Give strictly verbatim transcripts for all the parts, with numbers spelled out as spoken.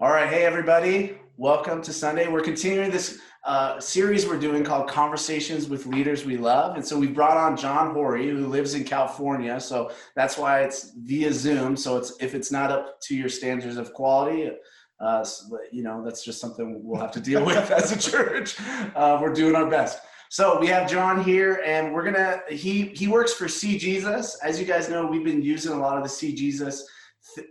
All right, hey everybody, welcome to Sunday. We're continuing this uh, series we're doing called Conversations with Leaders We Love. And so we brought on John Horry, who lives in California. So that's why it's via Zoom. So it's if it's not up to your standards of quality, uh, you know, that's just something we'll have to deal with as a church. Uh, we're doing our best. So we have John here, and we're gonna, he, he works for See Jesus. As you guys know, we've been using a lot of the See Jesus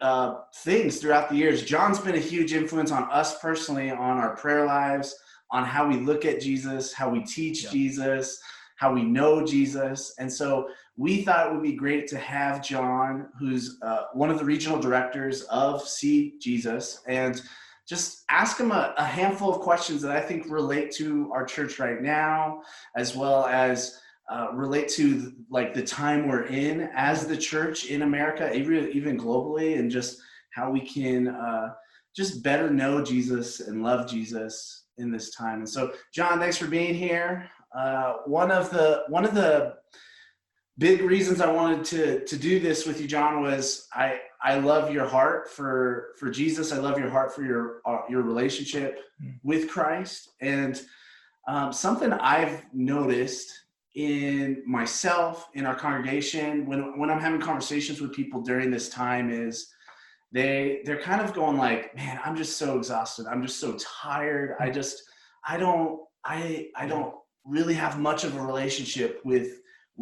Uh, things throughout the years. John's been a huge influence on us personally, on our prayer lives, on how we look at Jesus, how we teach yeah. Jesus, how we know Jesus. And so we thought it would be great to have John, who's uh, one of the regional directors of See Jesus, and just ask him a, a handful of questions that I think relate to our church right now, as well as Uh, relate to like the time we're in as the church in America, even globally, and just how we can uh, just better know Jesus and love Jesus in this time. And so, John, thanks for being here. Uh, one of the one of the big reasons I wanted to to do this with you, John, was I I love your heart for for Jesus. I love your heart for your uh, your relationship with Christ, and um, something I've noticed in myself, in our congregation, when when I'm having conversations with people during this time is they they're kind of going like, man, I'm just so exhausted. I'm just so tired. I just I don't I I don't really have much of a relationship with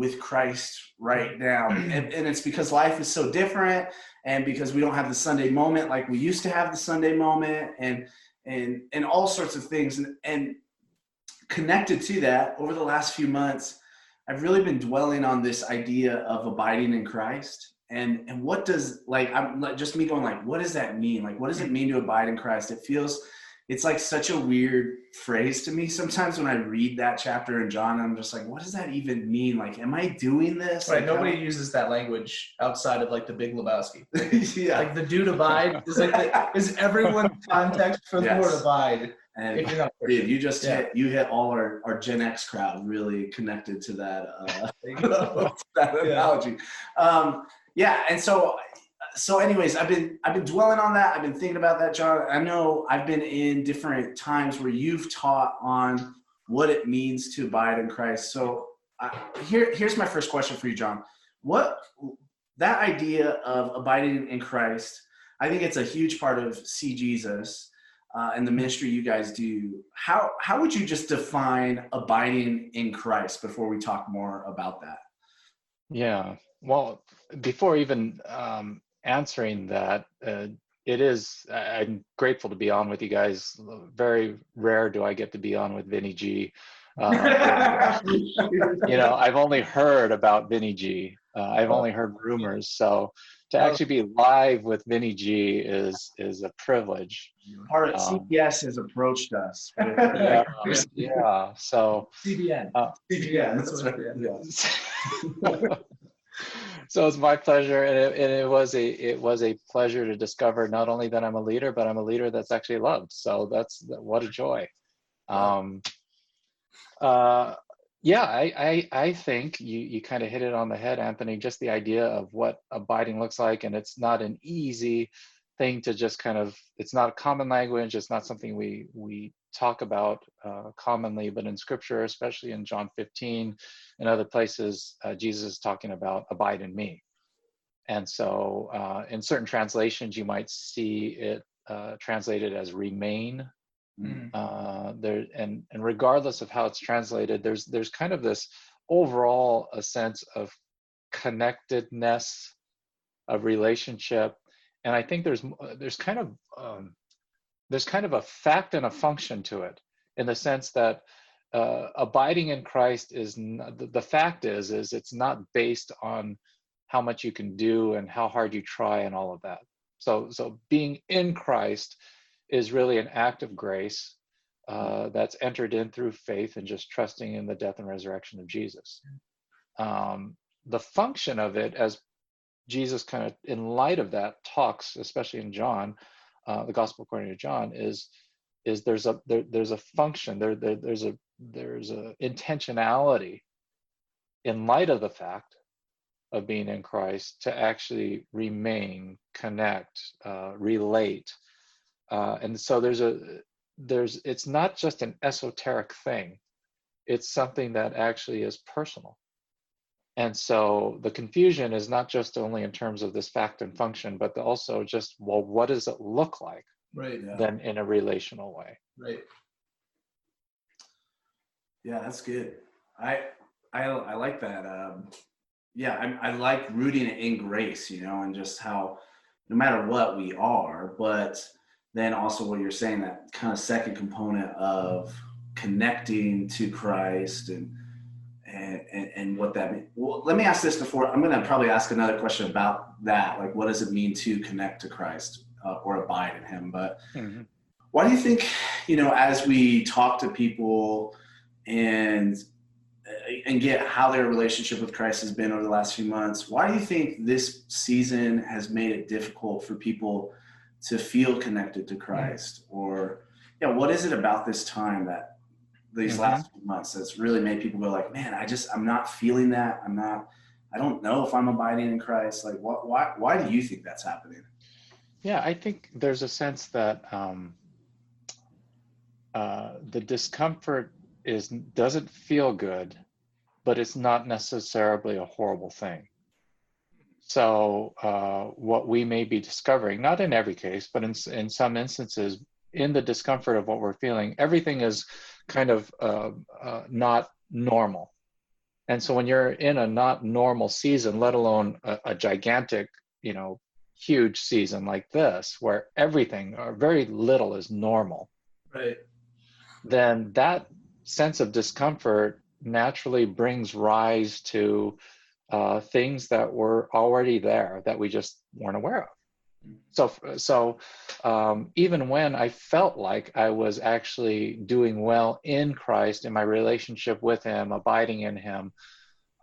with Christ right now. And, and it's because life is so different, and because we don't have the Sunday moment like we used to have the Sunday moment, and and and all sorts of things. And and connected to that, over the last few months, I've really been dwelling on this idea of abiding in Christ, and and what does like I'm just me going like what does that mean? Like what does it mean to abide in Christ? It feels it's like such a weird phrase to me sometimes when I read that chapter in John. I'm just like, what does that even mean? Like, am I doing this? Right. Like, nobody uses that language outside of like the Big Lebowski. Like, yeah. Like the dude abide is like the, is everyone's context for yes. the word abide. And if you're not dude, you just yeah. hit, you hit all our, our Gen X crowd really connected to that, uh, that yeah. analogy. Um, yeah. And so, so anyways, I've been, I've been dwelling on that. I've been thinking about that, John. I know I've been in different times where you've taught on what it means to abide in Christ. So I, here, here's my first question for you, John. What, that idea of abiding in Christ, I think it's a huge part of See Jesus. Uh, and the ministry you guys do, how how would you just define abiding in Christ before we talk more about that? Yeah, well, before even um, answering that, uh, it is, I'm grateful to be on with you guys. Very rare do I get to be on with Vinny G. Uh, you know, I've only heard about Vinny G. Uh, I've only heard rumors, so to actually be live with Vinny G is is a privilege. Part of um, C B S has approached us. With, yeah, yeah, so C B N. Uh, C B N. That's what it is. So it's my pleasure, and it, and it was a it was a pleasure to discover not only that I'm a leader, but I'm a leader that's actually loved. So that's what a joy. Um, uh, Yeah, I, I I think you, you kind of hit it on the head, Anthony, just the idea of what abiding looks like. And it's not an easy thing to just kind of, it's not a common language. It's not something we we talk about uh, commonly, but in scripture, especially in John fifteen and other places, uh, Jesus is talking about abide in me. And so uh, in certain translations, you might see it uh, translated as remain. Mm. Uh, there and and regardless of how it's translated, there's there's kind of this overall a sense of connectedness, of relationship, and I think there's there's kind of um, there's kind of a fact and a function to it, in the sense that uh, abiding in Christ is not, the, the fact is is it's not based on how much you can do and how hard you try and all of that. So so being in Christ is really an act of grace uh, that's entered in through faith and just trusting in the death and resurrection of Jesus. Um, the function of it, as Jesus kind of, in light of that, talks, especially in John, uh, the Gospel according to John, is is there's a there, there's a function there, there there's a there's a intentionality in light of the fact of being in Christ to actually remain, connect, uh, relate. Uh, and so there's a, there's, it's not just an esoteric thing. It's something that actually is personal. And so the confusion is not just only in terms of this fact and function, but also just, well, what does it look like? Right. Yeah. Then in a relational way. Right. Yeah, that's good. I, I, I like that. Um, yeah, I, I like rooting it in grace, you know, and just how no matter what we are, but then also what you're saying, that kind of second component of connecting to Christ and, And, and, and what that means. Well, let me ask this before, I'm going to probably ask another question about that. Like, what does it mean to connect to Christ uh, or abide in him? But mm-hmm. why do you think, you know, as we talk to people and, and get how their relationship with Christ has been over the last few months, why do you think this season has made it difficult for people to feel connected to Christ? Mm-hmm. Or, yeah, you know, what is it about this time that, these mm-hmm. last few months that's really made people go like, man, I just, I'm not feeling that. I'm not, I don't know if I'm abiding in Christ. Like, what, why, why do you think that's happening? Yeah, I think there's a sense that um, uh, the discomfort is, doesn't feel good, but it's not necessarily a horrible thing. So uh, what we may be discovering, not in every case, but in, in some instances, in the discomfort of what we're feeling, everything is kind of uh, uh, not normal. And so when you're in a not normal season, let alone a, a gigantic, you know, huge season like this, where everything or very little is normal, right? Then that sense of discomfort naturally brings rise to uh, things that were already there that we just weren't aware of. So, so um, even when I felt like I was actually doing well in Christ, in my relationship with him, abiding in him,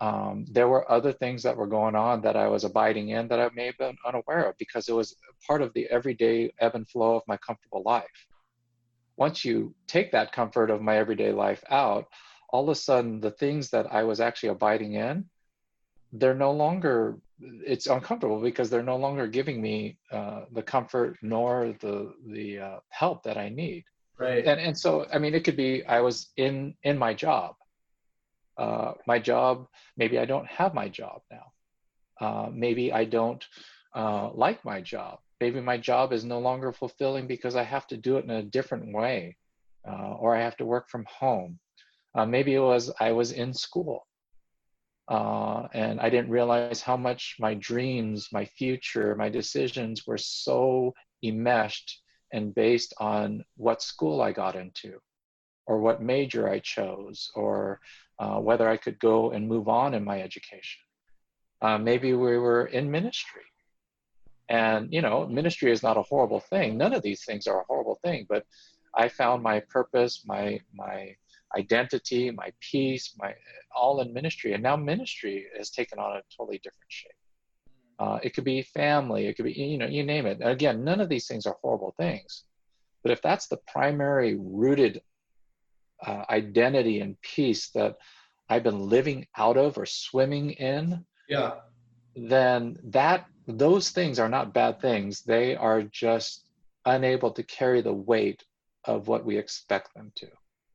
um, there were other things that were going on that I was abiding in that I may have been unaware of, because it was part of the everyday ebb and flow of my comfortable life. Once you take that comfort of my everyday life out, all of a sudden the things that I was actually abiding in, they're no longer, it's uncomfortable because they're no longer giving me uh, the comfort nor the the uh, help that I need. Right. And and so, I mean, it could be I was in, in my job. Uh, my job, maybe I don't have my job now. Uh, maybe I don't uh, like my job. Maybe my job is no longer fulfilling because I have to do it in a different way, uh, or I have to work from home. Uh, maybe it was I was in school. Uh, and I didn't realize how much my dreams, my future, my decisions were so enmeshed and based on what school I got into or what major I chose or uh, whether I could go and move on in my education. Uh, maybe we were in ministry. And, you know, ministry is not a horrible thing. None of these things are a horrible thing, but I found my purpose, my my. identity, my peace, my all in ministry. And now ministry has taken on a totally different shape. Uh, it could be family, it could be, you know, you name it. Again, none of these things are horrible things. But if that's the primary rooted uh, identity and peace that I've been living out of or swimming in, yeah, then that those things are not bad things. They are just unable to carry the weight of what we expect them to.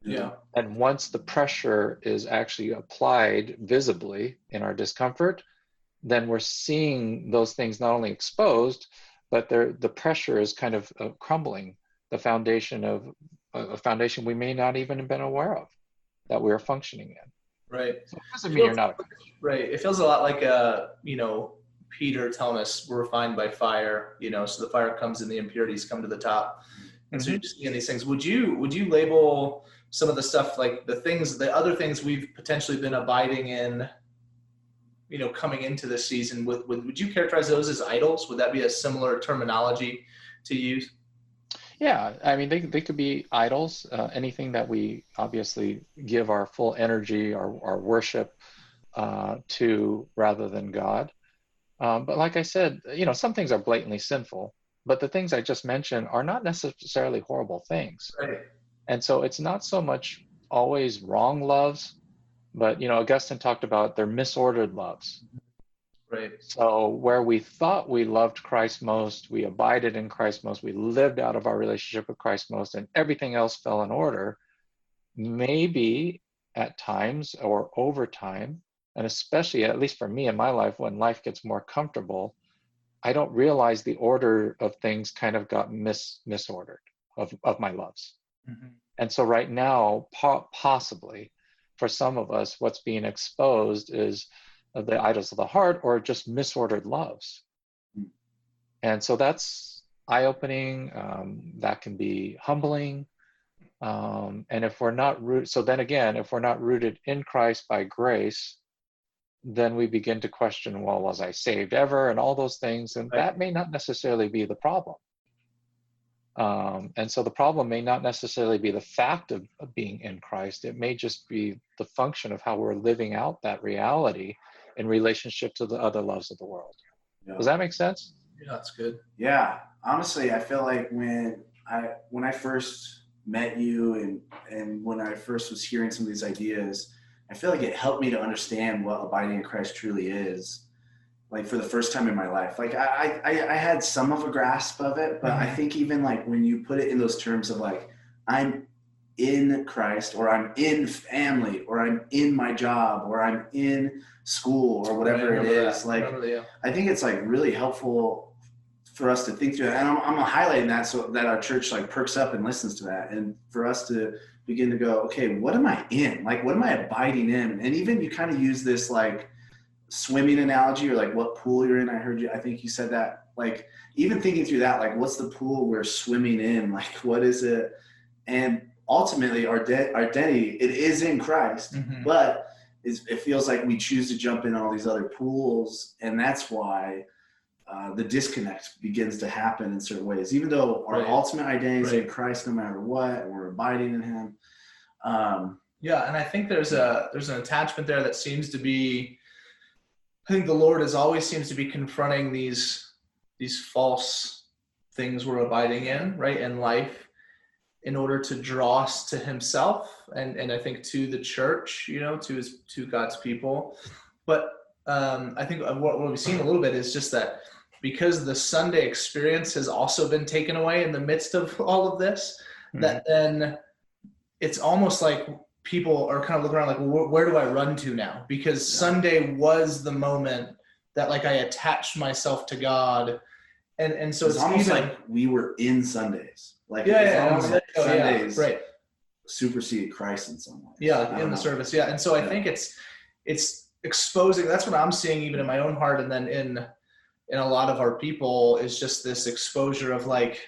Yeah. And once the pressure is actually applied visibly in our discomfort, then we're seeing those things not only exposed, but they're, the pressure is kind of uh, crumbling the foundation of uh, a foundation we may not even have been aware of that we are functioning in. Right. So it doesn't mean you're not. Right. It feels a lot like, uh, you know, Peter telling us we're refined by fire, you know, so the fire comes and the impurities come to the top. And mm-hmm. so you're just seeing these things. Would you, would you label some of the stuff, like the things, the other things we've potentially been abiding in, you know, coming into this season with, would, would you characterize those as idols? Would that be a similar terminology to use? Yeah. I mean, they, they could be idols, uh, anything that we obviously give our full energy, our, our worship uh, to rather than God. Um, but like I said, you know, some things are blatantly sinful, but the things I just mentioned are not necessarily horrible things. Right. And so it's not so much always wrong loves, but, you know, Augustine talked about their misordered loves. Right. So where we thought we loved Christ most, we abided in Christ most, we lived out of our relationship with Christ most, and everything else fell in order, maybe at times or over time, and especially, at least for me in my life, when life gets more comfortable, I don't realize the order of things kind of got mis misordered of, of my loves. Mm-hmm. And so right now, po- possibly for some of us, what's being exposed is the idols of the heart or just misordered loves. Mm-hmm. And so that's eye-opening. Um, that can be humbling. Um, and if we're not root, so then again, if we're not rooted in Christ by grace, then we begin to question, well, was I saved ever? And all those things. And right. that may not necessarily be the problem. Um, and so the problem may not necessarily be the fact of, of being in Christ. It may just be the function of how we're living out that reality in relationship to the other loves of the world. Yeah. Does that make sense? Yeah, that's good. Yeah. Honestly, I feel like when I, when I first met you and, and when I first was hearing some of these ideas, I feel like it helped me to understand what abiding in Christ truly is, like for the first time in my life. Like I, I, I had some of a grasp of it, but mm-hmm. I think even like when you put it in those terms of like, I'm in Christ, or I'm in family, or I'm in my job, or I'm in school, or whatever it is, that. like I, yeah. I think it's like really helpful for us to think through that. And I'm, I'm highlighting that so that our church like perks up and listens to that, and for us to begin to go, okay, what am I in? Like, what am I abiding in? And even you kind of use this like swimming analogy, or like what pool you're in. I heard you, I think you said that, like even thinking through that, like what's the pool we're swimming in? Like, what is it? And ultimately our, de- our identity, it is in Christ, mm-hmm. but it's, it feels like we choose to jump in all these other pools. And that's why uh, the disconnect begins to happen in certain ways, even though our right. ultimate identity is right. in Christ, no matter what, and we're abiding in him. Um, yeah. And I think there's a, there's an attachment there that seems to be, I think the Lord is always seems to be confronting these, these false things we're abiding in, right, in life, in order to draw us to himself. And, and I think to the church, you know, to his, to God's people. But um, I think what, what we've seen a little bit is just that, because the Sunday experience has also been taken away in the midst of all of this, mm-hmm. that then it's almost like people are kind of looking around like, well, where do I run to now? Because yeah. Sunday was the moment that like I attached myself to God. And and so it's, it's almost even, like we were in Sundays. Like yeah, yeah, almost like oh, Sundays yeah, right. supersede Christ in some way. Yeah, like in the know. service. Yeah. And so I yeah. think it's it's exposing, that's what I'm seeing even in my own heart, and then in in a lot of our people, is just this exposure of like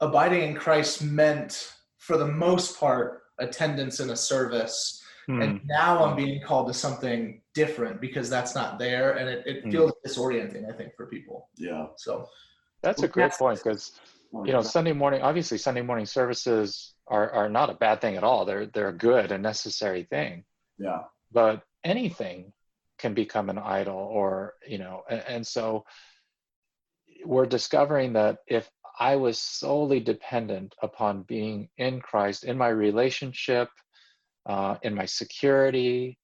abiding in Christ meant for the most part attendance in a service. Hmm. And now I'm being called to something different because that's not there. And it, it feels hmm. disorienting, I think, for people. Yeah. So that's a great point, because, you know, Sunday morning, obviously Sunday morning services are, are not a bad thing at all. They're, they're a good and necessary thing. Yeah. But anything can become an idol, or, you know, and, and so we're discovering that if I was solely dependent upon being in Christ, in my relationship, uh, in my security,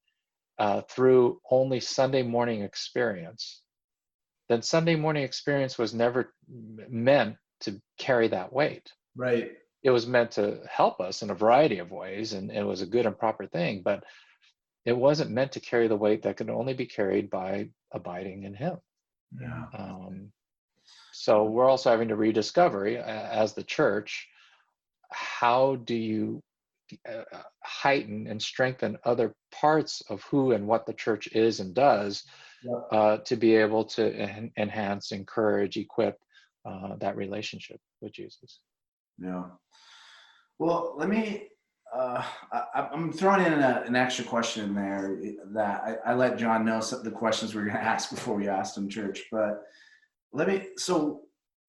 uh, through only Sunday morning experience, then Sunday morning experience was never meant to carry that weight. Right. It was meant to help us in a variety of ways, and, and it was a good and proper thing, but it wasn't meant to carry the weight that could only be carried by abiding in him. Yeah. Um, so we're also having to rediscover as the church, how do you uh, heighten and strengthen other parts of who and what the church is and does yeah. uh, to be able to en- enhance, encourage, equip uh, that relationship with Jesus. Yeah. Well, let me... Uh, I, I'm throwing in a, an extra question in there that I, I let John know some of the questions we were going to ask before we asked him, church. But let me, so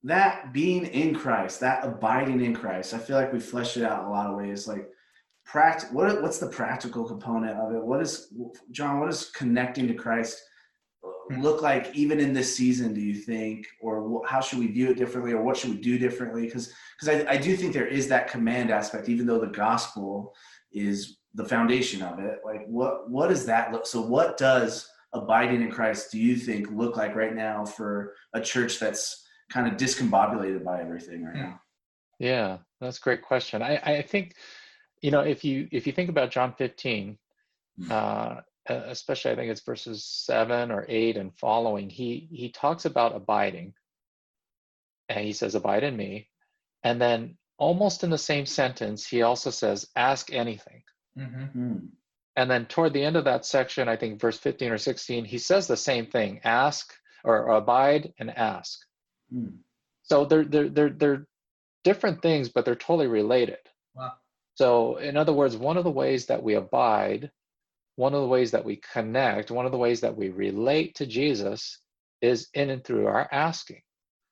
that being in Christ, that abiding in Christ, I feel like we fleshed it out in a lot of ways. Like, pract- what, what's the practical component of it? What is, John, what is connecting to Christ look like even in this season, do you think? Or how should we view it differently, or what should we do differently? Because because I, I do think there is that command aspect, even though the gospel is the foundation of it. Like, what what does that look? So what does abiding in Christ do you think look like right now for a church that's kind of discombobulated by everything right now? Yeah, that's a great question. I, I think, you know, if you if you think about John fifteen, uh, especially I think it's verses seven or eight and following, he he talks about abiding. And he says, abide in me. And then almost in the same sentence, he also says, ask anything. Mm-hmm. And then toward the end of that section, I think verse fifteen or sixteen, he says the same thing, ask or, or abide and ask. Mm. So they're, they're, they're, they're different things, but they're totally related. Wow. So in other words, one of the ways that we abide, one of the ways that we connect, one of the ways that we relate to Jesus is in and through our asking.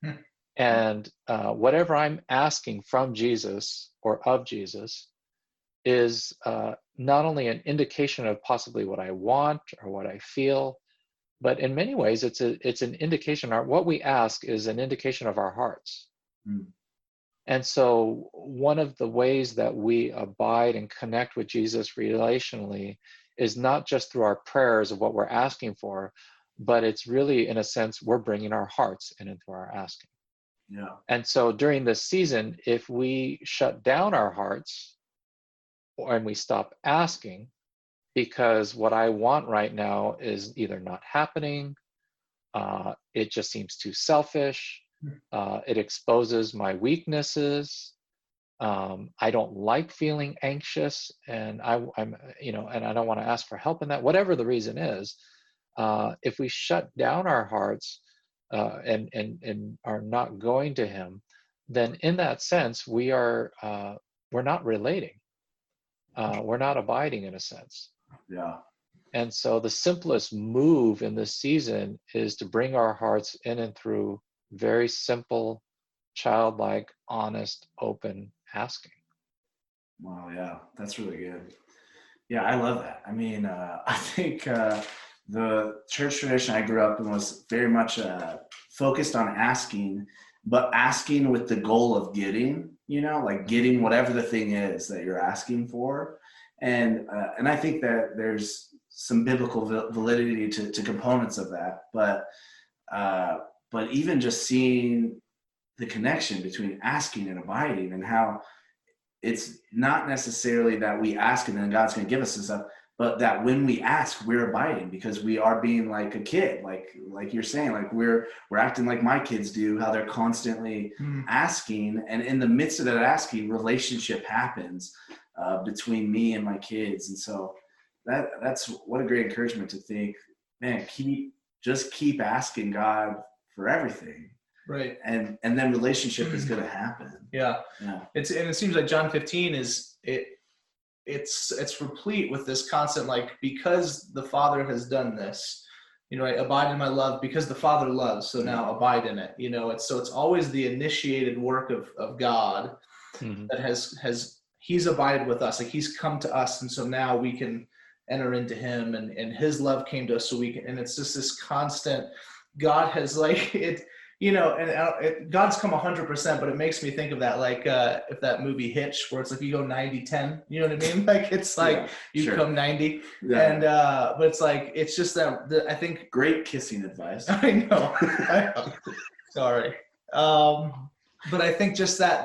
Mm. And uh, whatever I'm asking from Jesus or of Jesus is uh, not only an indication of possibly what I want or what I feel, but in many ways, it's a, it's an indication. Our, what we ask is an indication of our hearts. Mm. And so one of the ways that we abide and connect with Jesus relationally is not just through our prayers of what we're asking for, but it's really, in a sense, we're bringing our hearts in and through our asking. Yeah. And so during this season, if we shut down our hearts and we stop asking because what I want right now is either not happening, uh, it just seems too selfish, uh, it exposes my weaknesses, um, I don't like feeling anxious, and I, I'm, you know, and I don't want to ask for help in that, whatever the reason is, uh, if we shut down our hearts, Uh, and and and are not going to him, then in that sense we are uh, we're not relating, uh, we're not abiding in a sense. Yeah. And so the simplest move in this season is to bring our hearts in and through very simple, childlike, honest, open asking. Wow. Yeah, that's really good. Yeah, I love that. I mean, uh, I think. Uh, The church tradition I grew up in was very much uh, focused on asking, but asking with the goal of getting, you know, like getting whatever the thing is that you're asking for. And uh, and I think that there's some biblical validity to, to components of that. But uh, but even just seeing the connection between asking and abiding and how it's not necessarily that we ask and then God's going to give us this stuff, but that when we ask, we're abiding because we are being like a kid, like like you're saying, like we're we're acting like my kids do, how they're constantly mm. asking. And in the midst of that asking, relationship happens uh, between me and my kids. And so that that's what a great encouragement to think, man, keep just keep asking God for everything. Right. And and then relationship is going to happen. Yeah. yeah. It's and it seems like John fifteen is it. It's it's replete with this constant, like, because the Father has done this, you know, I abide in my love because the Father loves, so now abide in it. You know, it's so it's always the initiated work of of God mm-hmm. that has has he's abided with us, like he's come to us, and so now we can enter into him, and and his love came to us, so we can. And it's just this constant. God has like it, you know, and it, God's come one hundred percent, but it makes me think of that, like, uh, if that movie Hitch, where it's like you go ninety ten, you know what I mean? Like, it's like yeah, you sure. come ninety. Yeah. And, uh, but it's like, it's just that, the, I think. Great kissing advice. I know. I know. Sorry. Um, but I think just that,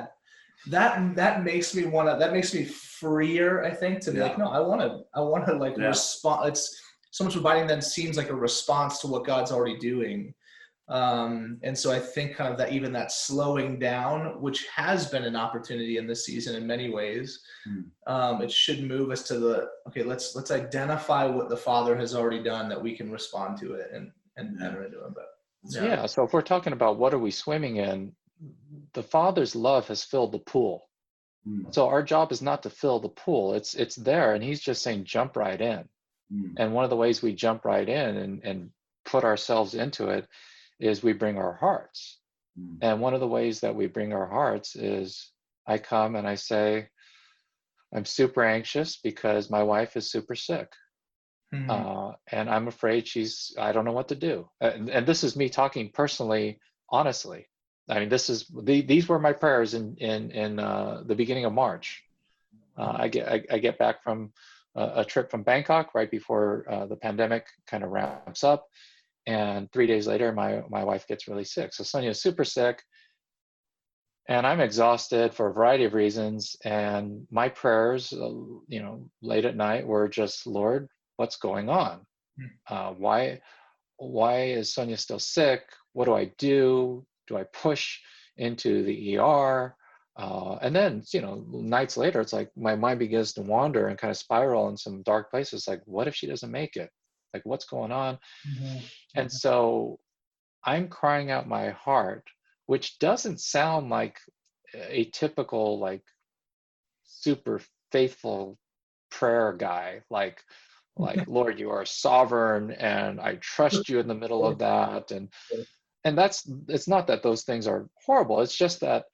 that, that makes me want to, that makes me freer, I think, to be yeah. like, no, I want to, I want to like yeah. respond. It's so much abiding then seems like a response to what God's already doing. Um, and so I think kind of that, even that slowing down, which has been an opportunity in this season in many ways, mm. um, it should move us to the, okay, let's, let's identify what the Father has already done that we can respond to it and, and yeah. enter into it. But, yeah. yeah. So if we're talking about what are we swimming in, the Father's love has filled the pool. Mm. So our job is not to fill the pool. It's, it's there. And he's just saying, jump right in. Mm. And one of the ways we jump right in and, and put ourselves into it is we bring our hearts. Mm. And one of the ways that we bring our hearts is I come and I say, I'm super anxious because my wife is super sick. Mm-hmm. Uh, and I'm afraid she's, I don't know what to do. And, and this is me talking personally, honestly. I mean, this is, the, these were my prayers in, in, in uh, the beginning of March. Uh, I get, I, I get back from a, a trip from Bangkok right before uh, the pandemic kind of ramps up. And three days later, my, my wife gets really sick. So Sonia is super sick. And I'm exhausted for a variety of reasons. And my prayers, uh, you know, late at night were just, Lord, what's going on? Uh, why, why is Sonia still sick? What do I do? Do I push into the E R? Uh, and then, you know, nights later, it's like my mind begins to wander and kind of spiral in some dark places. Like, what if she doesn't make it? Like, what's going on? Mm-hmm. And so I'm crying out my heart, which doesn't sound like a typical, like, super faithful prayer guy. Like, like, Lord, you are sovereign, and I trust you in the middle of that. And, and that's, it's not that those things are horrible. It's just that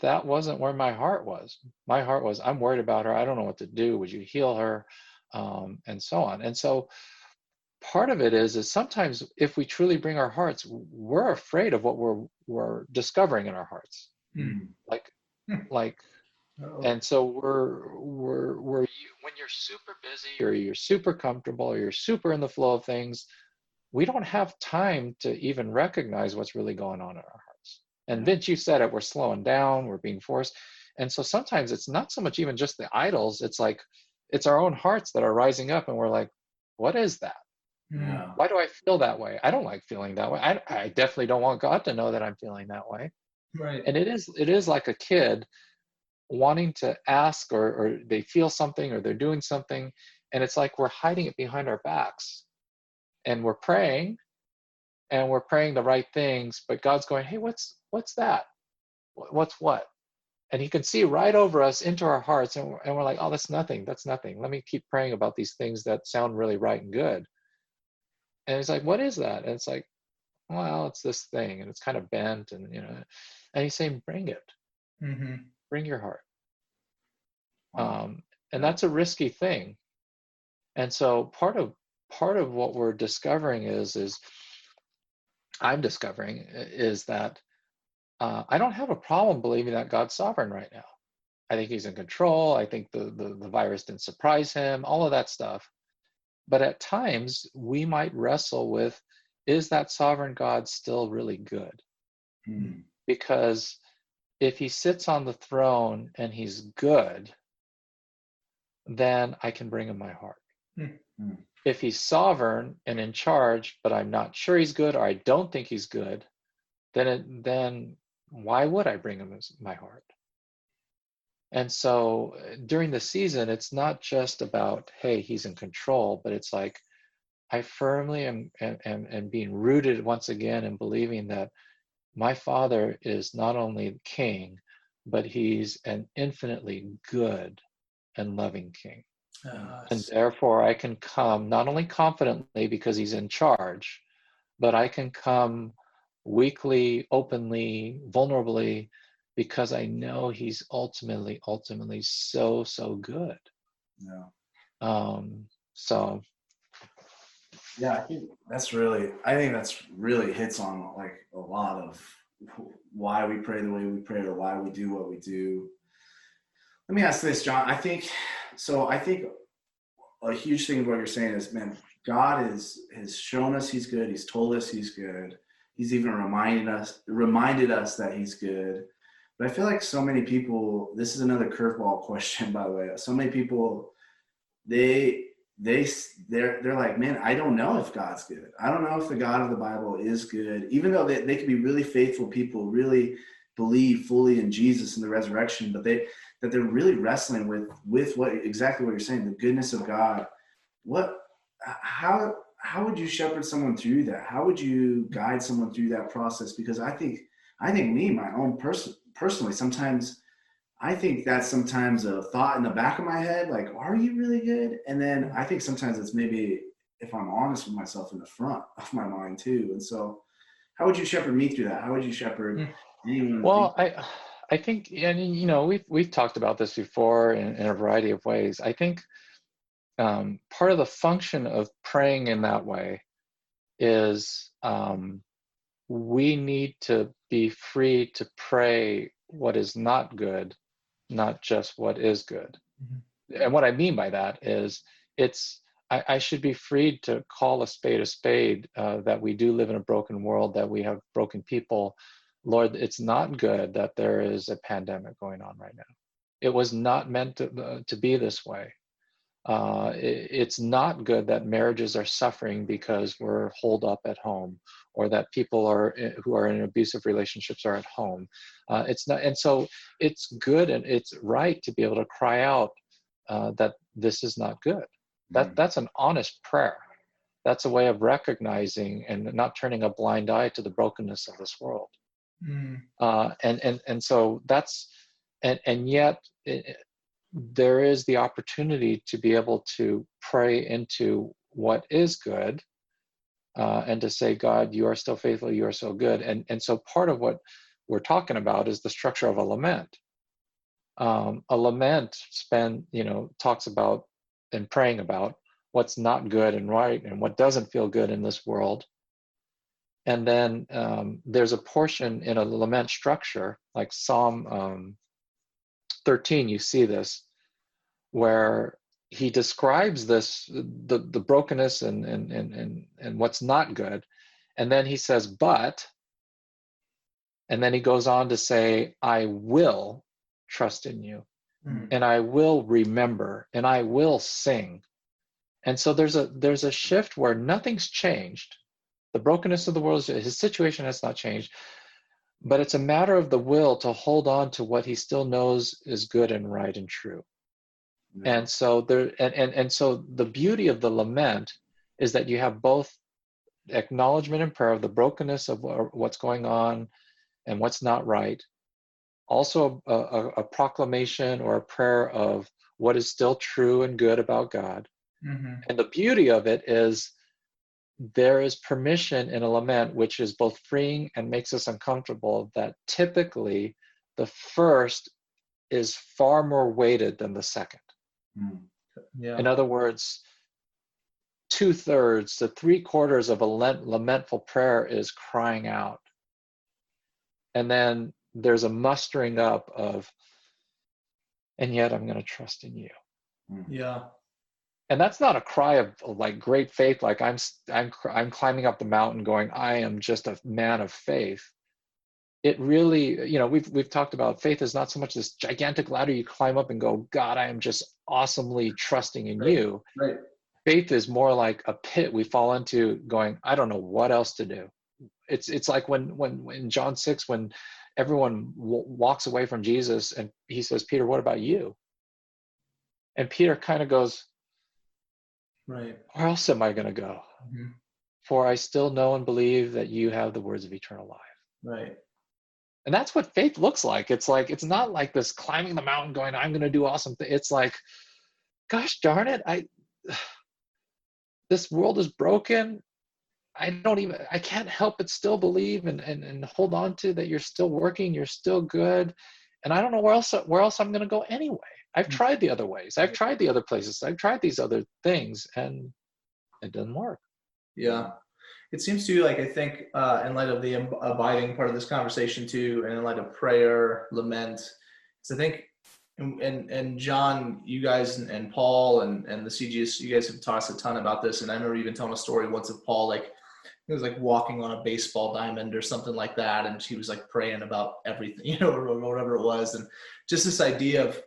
that wasn't where my heart was. My heart was, I'm worried about her. I don't know what to do. Would you heal her? Um, and so on. And so part of it is, is sometimes if we truly bring our hearts, we're afraid of what we're, we're discovering in our hearts. Mm. Like, mm. like, Uh-oh. And so we're, we're, we're, you, when you're super busy or you're super comfortable or you're super in the flow of things, we don't have time to even recognize what's really going on in our hearts. And Vince, you said it, we're slowing down, we're being forced. And so sometimes it's not so much even just the idols. It's like, it's our own hearts that are rising up, and we're like, what is that? Yeah. Why do I feel that way? I don't like feeling that way. I, I definitely don't want God to know that I'm feeling that way. Right. And it is, it is like a kid wanting to ask, or, or they feel something or they're doing something, and it's like we're hiding it behind our backs, and we're praying and we're praying the right things, but God's going, hey, what's, what's that? What's what? And he can see right over us into our hearts, and we're, and we're like, oh, that's nothing. That's nothing. Let me keep praying about these things that sound really right and good. And it's like, what is that? And it's like, well, it's this thing, and it's kind of bent, and, you know, and he's saying, bring it, mm-hmm. bring your heart. Wow. Um, and that's a risky thing. And so part of, part of what we're discovering is, is I'm discovering is that Uh, I don't have a problem believing that God's sovereign right now. I think he's in control. I think the, the, the virus didn't surprise him, all of that stuff. But at times we might wrestle with, is that sovereign God still really good? Mm. Because if he sits on the throne and he's good, then I can bring him my heart. Mm. If he's sovereign and in charge, but I'm not sure he's good, or I don't think he's good, then it, then why would I bring him my heart? And so during the season, it's not just about, hey, he's in control, but it's like, I firmly am, am, am, am being rooted once again in believing that my Father is not only king, but he's an infinitely good and loving king. Oh, and therefore I can come not only confidently because he's in charge, but I can come weakly, openly, vulnerably, because I know he's ultimately, ultimately so, so good. Yeah. Um, so. Yeah, I think that's really, I think that's really hits on like a lot of why we pray the way we pray, or why we do what we do. Let me ask this, John. I think, so I think a huge thing of what you're saying is, man, God is, has shown us he's good. He's told us he's good. He's even reminded us, reminded us that he's good. But I feel like so many people, this is another curveball question, by the way. So many people, they, they, they're, they're like, man, I don't know if God's good. I don't know if the God of the Bible is good, even though they, they can be really faithful people, really believe fully in Jesus and the resurrection, but they, that they're really wrestling with, with what, exactly what you're saying, the goodness of God. What, how, how would you shepherd someone through that? How would you guide someone through that process? Because I think, I think me, my own person, personally, sometimes I think that's sometimes a thought in the back of my head, like, are you really good? And then I think sometimes it's maybe, if I'm honest with myself, in the front of my mind too. And so how would you shepherd me through that? How would you shepherd anyone? Well, I, I think, and you know, we've, we've talked about this before in, in a variety of ways. I think, Um, part of the function of praying in that way is um, we need to be free to pray what is not good, not just what is good. Mm-hmm. And what I mean by that is it's, I, I should be freed to call a spade a spade, uh, that we do live in a broken world, that we have broken people. Lord, it's not good that there is a pandemic going on right now. It was not meant to, uh, to be this way. Uh, it, it's not good that marriages are suffering because we're holed up at home, or that people are who are in abusive relationships are at home. Uh, it's not, and so it's good and it's right to be able to cry out uh, that this is not good. That mm. that's an honest prayer. That's a way of recognizing and not turning a blind eye to the brokenness of this world. Mm. Uh, and and and so that's and and yet. It, there is the opportunity to be able to pray into what is good, uh, and to say, God, you are still faithful, you are so good. And, and so part of what we're talking about is the structure of a lament. Um, a lament spend, you know, talks about and praying about what's not good and right and what doesn't feel good in this world. And then um, there's a portion in a lament structure, like Psalm um, thirteen, you see this, where he describes this, the, the brokenness and, and, and, and, and what's not good. And then he says, but, and then he goes on to say, I will trust in you, mm. and I will remember, and I will sing. And so there's a, there's a shift where nothing's changed. The brokenness of the world, his situation has not changed. But it's a matter of the will to hold on to what he still knows is good and right and true. Mm-hmm. And so there, and, and, and so the beauty of the lament is that you have both acknowledgement and prayer of the brokenness of what's going on and what's not right. Also a, a, a proclamation or a prayer of what is still true and good about God. Mm-hmm. And the beauty of it is there is permission in a lament, which is both freeing and makes us uncomfortable, that typically the first is far more weighted than the second. Mm. Yeah. In other words, two thirds to three quarters of a lamentful prayer is crying out. And then there's a mustering up of, and yet I'm going to trust in you. Mm. Yeah. And that's not a cry of like great faith, like I'm I'm I'm climbing up the mountain, going, I am just a man of faith. It really, you know, we've we've talked about faith is not so much this gigantic ladder you climb up and go, God, I am just awesomely trusting in right. you. Right. Faith is more like a pit we fall into, going, I don't know what else to do. It's it's like when when in John six, when everyone w- walks away from Jesus, and he says, Peter, what about you? And Peter kind of goes, right. Where else am I going to go? Mm-hmm. For I still know and believe that you have the words of eternal life. Right. And that's what faith looks like. It's like, it's not like this climbing the mountain going, I'm going to do awesome things. It's like, gosh darn it. I, this world is broken. I don't even, I can't help but still believe and, and, and hold on to that. You're still working. You're still good. And I don't know where else, where else I'm going to go anyway. I've tried the other ways. I've tried the other places. I've tried these other things, and it doesn't work. Yeah. It seems to, like, I think uh, in light of the abiding part of this conversation too, and in light of prayer, lament, because I think, and, and and John, you guys, and, and Paul, and, and the C G S, you guys have taught us a ton about this. And I remember even telling a story once of Paul, like, it was like walking on a baseball diamond or something like that. And he was like praying about everything, you know, or whatever it was. And just this idea of,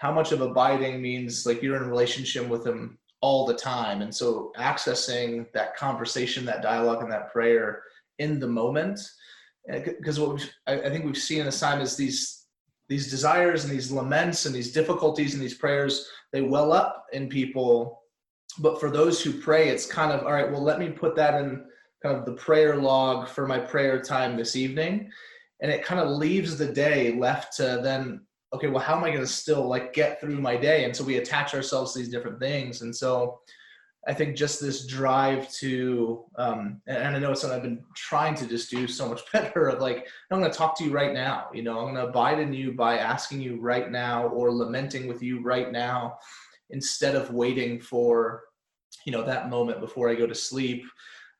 how much of abiding means like you're in a relationship with him all the time. And so accessing that conversation, that dialogue, and that prayer in the moment, because what we've, I think we've seen in this time is these, these desires and these laments and these difficulties and these prayers, they well up in people. But for those who pray, it's kind of, all right, well, let me put that in kind of the prayer log for my prayer time this evening. And it kind of leaves the day left to then, okay, well, how am I going to still like get through my day? And so we attach ourselves to these different things. And so I think just this drive to, um, and, and I know it's something I've been trying to just do so much better of like, I'm going to talk to you right now. You know, I'm going to abide in you by asking you right now or lamenting with you right now, instead of waiting for, you know, that moment before I go to sleep.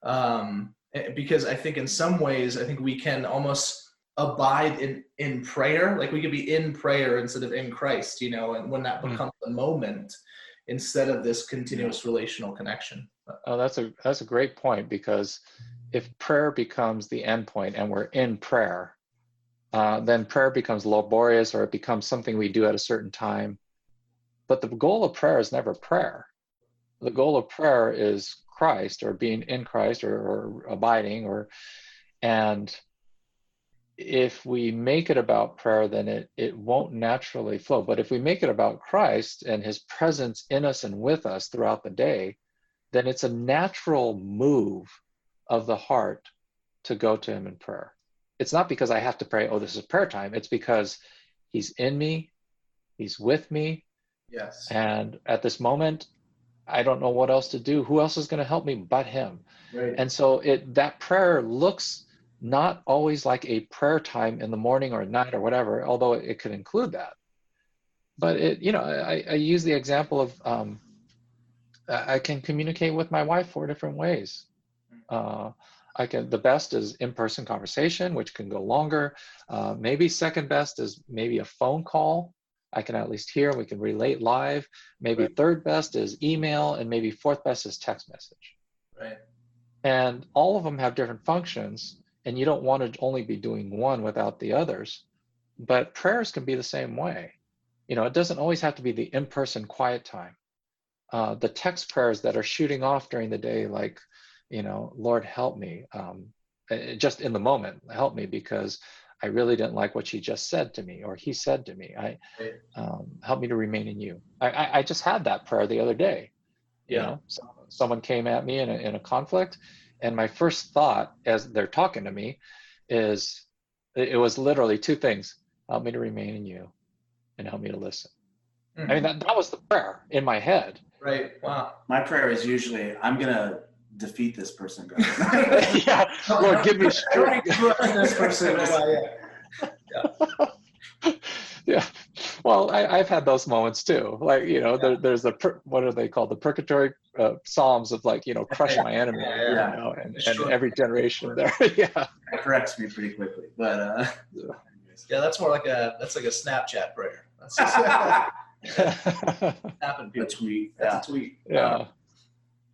Um, because I think in some ways, I think we can almost abide in, in prayer. Like we could be in prayer instead of in Christ, you know, and when that becomes mm. a moment instead of this continuous yeah. relational connection. Oh, that's a, that's a great point, because if prayer becomes the end point and we're in prayer, uh, then prayer becomes laborious, or it becomes something we do at a certain time. But the goal of prayer is never prayer. The goal of prayer is Christ, or being in Christ, or, or abiding, or, and if we make it about prayer, then it, it won't naturally flow. But if we make it about Christ and his presence in us and with us throughout the day, then it's a natural move of the heart to go to him in prayer. It's not because I have to pray, oh, this is prayer time. It's because he's in me, he's with me. Yes. And at this moment, I don't know what else to do. Who else is going to help me but him? Right. And so it, that prayer looks not always like a prayer time in the morning or at night or whatever, although it could include that. But it, you know, I, I use the example of, um, I can communicate with my wife four different ways. Uh, I can, the best is in-person conversation, which can go longer. Uh, maybe second best is maybe a phone call. I can at least hear, we can relate live. Maybe right. third best is email, and maybe fourth best is text message. Right. And all of them have different functions, and you don't want to only be doing one without the others. But prayers can be the same way. You know, it doesn't always have to be the in-person quiet time. Uh, the text prayers that are shooting off during the day, like, you know, Lord, help me, um, just in the moment, help me because I really didn't like what she just said to me, or he said to me. I um, help me to remain in you. I, I, I just had that prayer the other day. You yeah. know, so, someone came at me in a, in a conflict, and my first thought as they're talking to me is, it, it was literally two things: help me to remain in you, and help me to listen. Mm-hmm. I mean, that that was the prayer in my head. Right. Wow. My prayer is usually, I'm gonna defeat this person, God. yeah, Lord, give me strength. this person. yeah. yeah. Well, I, I've had those moments too. Like, you know, yeah. there, there's the per, what are they called? The precatory uh, psalms of, like, you know, crush my enemy. yeah, yeah, yeah. You know, and, and every generation there. yeah. That corrects me pretty quickly, but uh, yeah, that's more like a that's like a Snapchat prayer. That's just, happened. A tweet. Yeah. That's a tweet. Yeah. Um,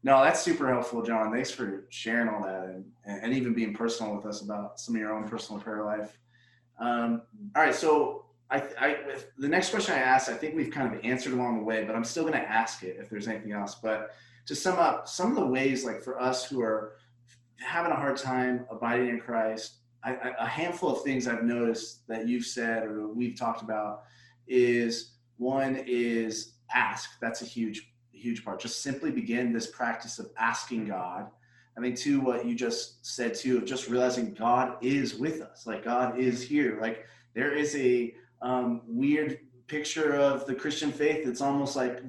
No, that's super helpful, John. Thanks for sharing all that, and, and even being personal with us about some of your own personal prayer life. Um, all right, so I, I, with the next question I asked, I think we've kind of answered along the way, but I'm still going to ask it if there's anything else. But to sum up, some of the ways, like for us who are having a hard time abiding in Christ, I, I, a handful of things I've noticed that you've said or we've talked about is, one is ask. That's a huge huge part. Just simply begin this practice of asking God. I think too, what you just said too, of just realizing God is with us. Like God is here. Like there is a um, weird picture of the Christian faith. It's almost like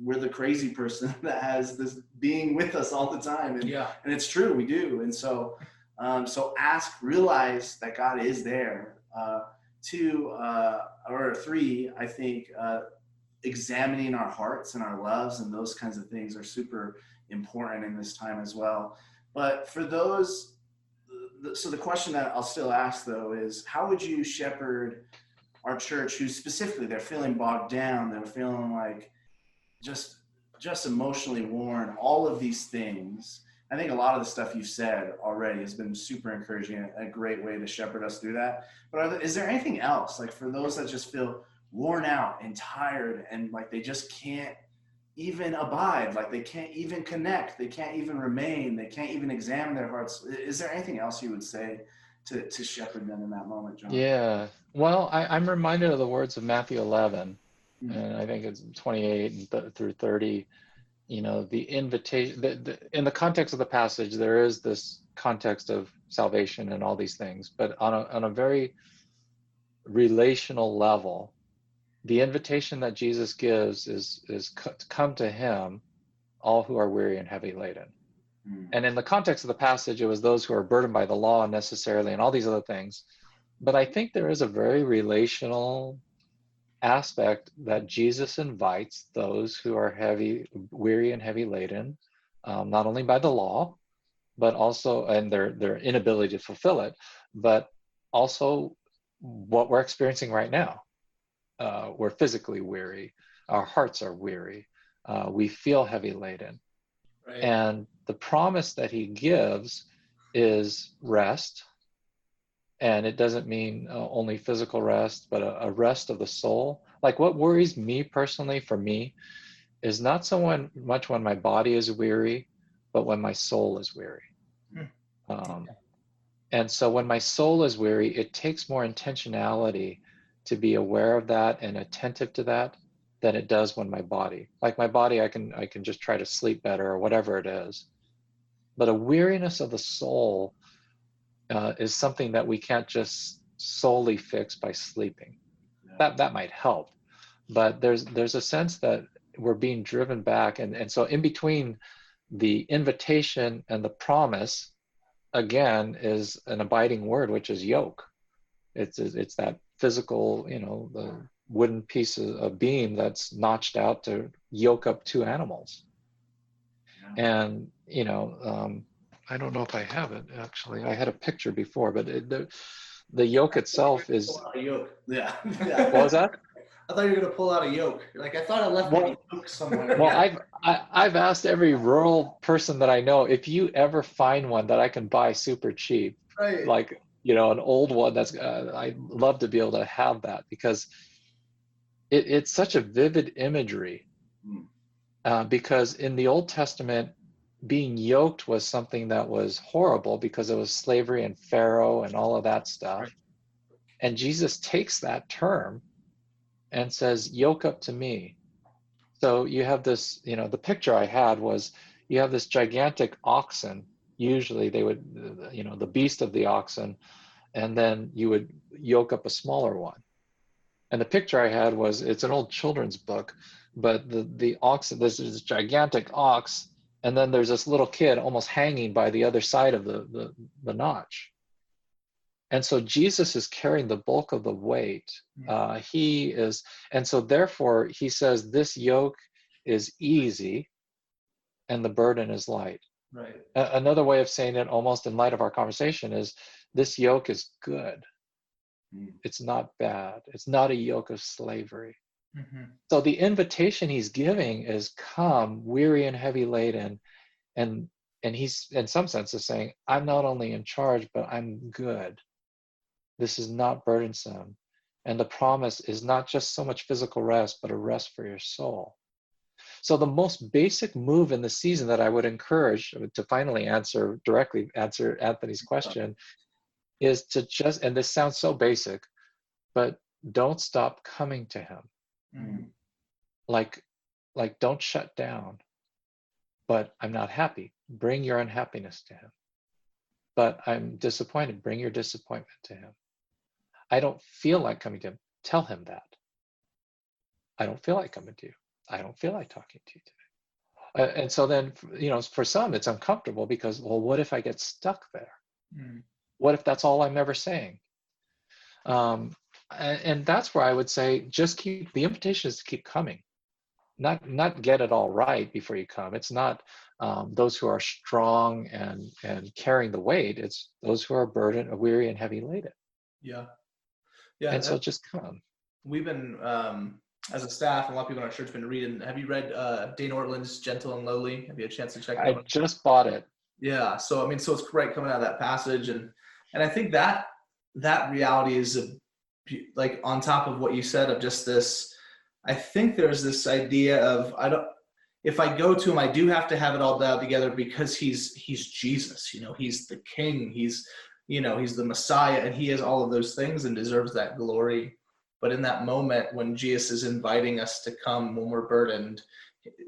we're the crazy person that has this being with us all the time. And, yeah. and it's true. We do. And so, um, so ask, realize that God is there. Uh, two, uh, or three, I think, uh, examining our hearts and our loves and those kinds of things are super important in this time as well. But for those, so the question that I'll still ask though is, how would you shepherd our church who specifically they're feeling bogged down, they're feeling like just just emotionally worn, all of these things? I think a lot of the stuff you've said already has been super encouraging, a great way to shepherd us through that. But are there, is there anything else, like for those that just feel worn out and tired and like they just can't even abide, like they can't even connect, they can't even remain, they can't even examine their hearts? Is there anything else you would say to, to shepherd them in that moment, John? Yeah, well, I, I'm reminded of the words of Matthew eleven, mm-hmm. and I think it's twenty-eight and th- through thirty, you know, the invitation, the, the, in the context of the passage, there is this context of salvation and all these things, but on a, on a very relational level, the invitation that Jesus gives is, is c- come to him, all who are weary and heavy laden. Mm. And in the context of the passage, it was those who are burdened by the law unnecessarily and all these other things. But I think there is a very relational aspect that Jesus invites those who are heavy, weary and heavy laden, um, not only by the law, but also, and their, their inability to fulfill it, but also what we're experiencing right now. Uh, we're physically weary. Our hearts are weary. Uh, we feel heavy laden. Right. And the promise that he gives is rest. And it doesn't mean uh, only physical rest, but a, a rest of the soul. Like, what worries me personally for me is not so much when my body is weary, but when my soul is weary. Mm. Um, and so when my soul is weary, it takes more intentionality to be aware of that and attentive to that than it does when my body, like my body, I can, I can just try to sleep better or whatever it is. But a weariness of the soul uh, is something that we can't just solely fix by sleeping. No. That, that might help, but there's, there's a sense that we're being driven back. And, and so in between the invitation and the promise, again, is an abiding word, which is yoke. It's, it's that physical, you know, the wooden piece of a beam that's notched out to yoke up two animals. Yeah. And, you know, um, I don't know if I have it, actually. I had a picture before, but it, the, the yoke itself is... A yoke. Yeah. Yeah. What was that? I thought you were going to pull out a yoke. Like, I thought I left well, my yoke somewhere. Well, I've, I, I've asked every rural person that I know, if you ever find one that I can buy super cheap, right. Like, you know, an old one, that's, uh, I'd love to be able to have that, because it, it's such a vivid imagery. Mm. Uh, because in the Old Testament, being yoked was something that was horrible because it was slavery and Pharaoh and all of that stuff. Right. And Jesus takes that term and says, yoke up to me. So you have this, you know, the picture I had was you have this gigantic oxen. Usually they would, you know, the beast of the oxen, and then you would yoke up a smaller one. And the picture I had was, it's an old children's book, but the, the oxen, this is this gigantic ox, and then there's this little kid almost hanging by the other side of the, the, the notch. And so Jesus is carrying the bulk of the weight. Uh, he is, and so therefore he says, this yoke is easy and the burden is light. Right. A- another way of saying it, almost in light of our conversation, is this yoke is good. Mm. It's not bad. It's not a yoke of slavery. Mm-hmm. So the invitation he's giving is, come weary and heavy laden, and, and he's in some senses saying, I'm not only in charge, but I'm good. This is not burdensome. And the promise is not just so much physical rest, but a rest for your soul. So the most basic move in the season that I would encourage, to finally answer directly, answer Anthony's question, is to just, and this sounds so basic, but don't stop coming to him. Mm-hmm. Like, like don't shut down, but I'm not happy. Bring your unhappiness to him. But I'm disappointed. Bring your disappointment to him. I don't feel like coming to him. Tell him that. I don't feel like coming to you. I don't feel like talking to you today. Uh, and so then, you know, for some, it's uncomfortable because, well, what if I get stuck there? Mm. What if that's all I'm ever saying? Um, and, and that's where I would say, just keep, the invitation is to keep coming. Not, not get it all right before you come. It's not um, those who are strong and, and carrying the weight. It's those who are burdened, weary, and heavy laden. Yeah. Yeah. And so just come. We've been... Um... As a staff, and a lot of people in our church have been reading. Have you read uh, Dane Ortland's Gentle and Lowly? Have you had a chance to check that out? I just bought it. Yeah. So, I mean, so it's right coming out of that passage. And and I think that that reality is, a, like, on top of what you said of just this, I think there's this idea of, I don't, if I go to him, I do have to have it all dialed together because he's he's Jesus. You know, he's the king. He's, you know, he's the Messiah. And he is all of those things and deserves that glory. But in that moment when Jesus is inviting us to come when we're burdened,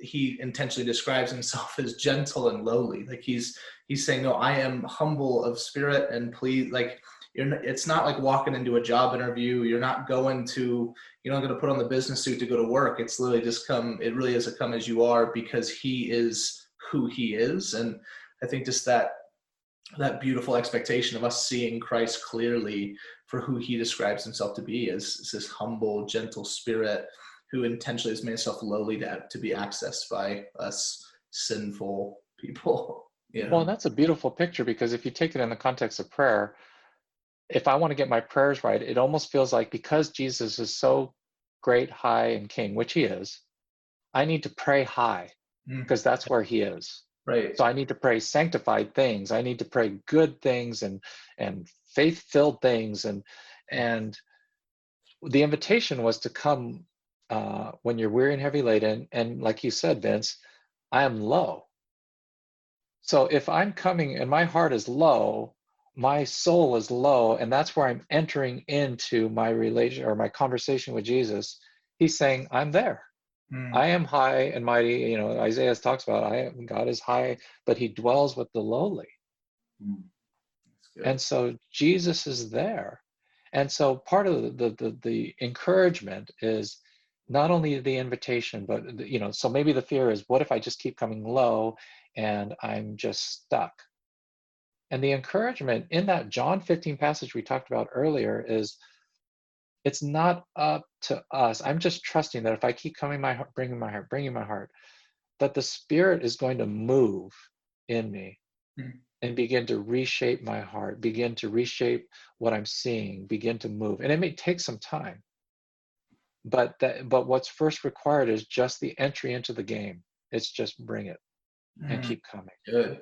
he intentionally describes himself as gentle and lowly. Like he's he's saying, no, I am humble of spirit and please, like, you're not, it's not like walking into a job interview. You're not going to, you're not going to put on the business suit to go to work. It's literally just come, it really is a come as you are because he is who he is. And I think just that, that beautiful expectation of us seeing Christ clearly for who he describes himself to be as, as this humble, gentle spirit who intentionally has made himself lowly to, to be accessed by us sinful people. You know? Well, that's a beautiful picture because if you take it in the context of prayer, if I want to get my prayers right, it almost feels like because Jesus is so great, high, and king, which he is, I need to pray high because that's where he is. Right. So I need to pray sanctified things. I need to pray good things and and faith-filled things. And and the invitation was to come uh, when you're weary and heavy laden. And like you said, Vince, I am low. So if I'm coming and my heart is low, my soul is low, and that's where I'm entering into my relation or my conversation with Jesus, he's saying, I'm there. Mm. I am high and mighty. You know, Isaiah talks about, I am, God is high, but he dwells with the lowly. Mm. And so Jesus is there. And so part of the, the, the, the encouragement is not only the invitation, but, the, you know, so maybe the fear is, what if I just keep coming low and I'm just stuck? And the encouragement in that John fifteen passage we talked about earlier is, it's not up to us. I'm just trusting that if I keep coming, my heart, bringing my heart, bringing my heart, that the Spirit is going to move in me mm. and begin to reshape my heart, begin to reshape what I'm seeing, begin to move. And it may take some time, but that, but what's first required is just the entry into the game. It's just bring it mm. and keep coming. Good.